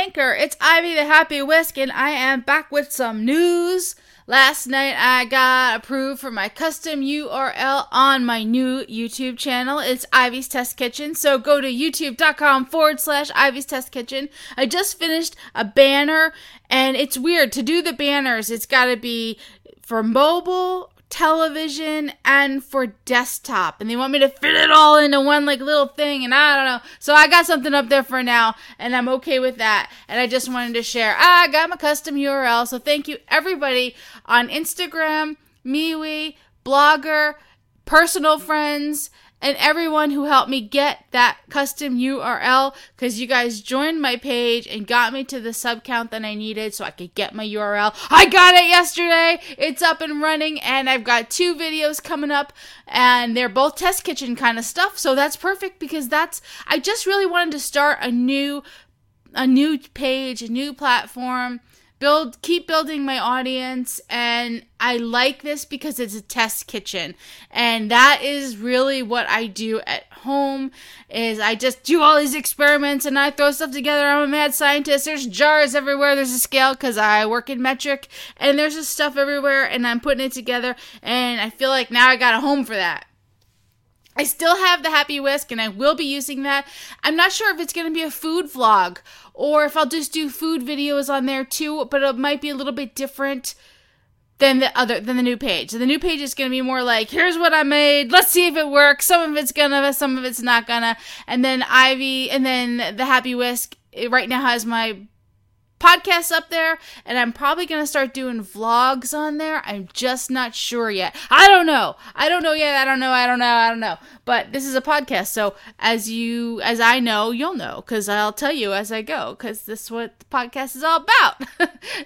Anchor. It's Ivy the Happy Whisk, and I am back with some news. Last night I got approved for my custom URL on my new YouTube channel. It's Ivy's Test Kitchen. So go to youtube.com/Ivy's Test Kitchen. I just finished a banner, and it's weird to do the banners. It's got to be for mobile, television, and for desktop, and they want me to fit it all into one like little thing, and I don't know. So I got something up there for now, and I'm okay with that, and I just wanted to share. I got my custom URL, so thank you everybody on Instagram, MeWe, Blogger, personal friends, and everyone who helped me get that custom URL, because you guys joined my page and got me to the sub count that I needed so I could get my URL. I got it yesterday. It's up and running, and I've got 2 videos coming up, and they're both test kitchen kind of stuff. So that's perfect, because I just really wanted to start a new page, a new platform, keep building my audience, and I like this because it's a test kitchen, and that is really what I do at home. Is I just do all these experiments and I throw stuff together. I'm a mad scientist. There's jars everywhere. There's a scale because I work in metric, and there's just stuff everywhere, and I'm putting it together, and I feel like now I got a home for that. I still have the Happy Whisk, and I will be using that. I'm not sure if it's going to be a food vlog or if I'll just do food videos on there too, but it might be a little bit different than the new page. So the new page is going to be more like, here's what I made. Let's see if it works. Some of it's going to, some of it's not going to. And then the Happy Whisk, it right now has my podcasts up there, and I'm probably going to start doing vlogs on there. I'm just not sure yet. I don't know. But this is a podcast, so as I know, you'll know, because I'll tell you as I go, because this is what the podcast is all about.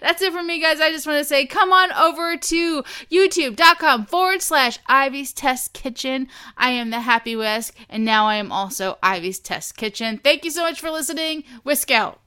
That's it for me, guys. I just want to say, come on over to youtube.com/Ivy's Test Kitchen. I am the Happy Whisk, and now I am also Ivy's Test Kitchen. Thank you so much for listening. Whisk out.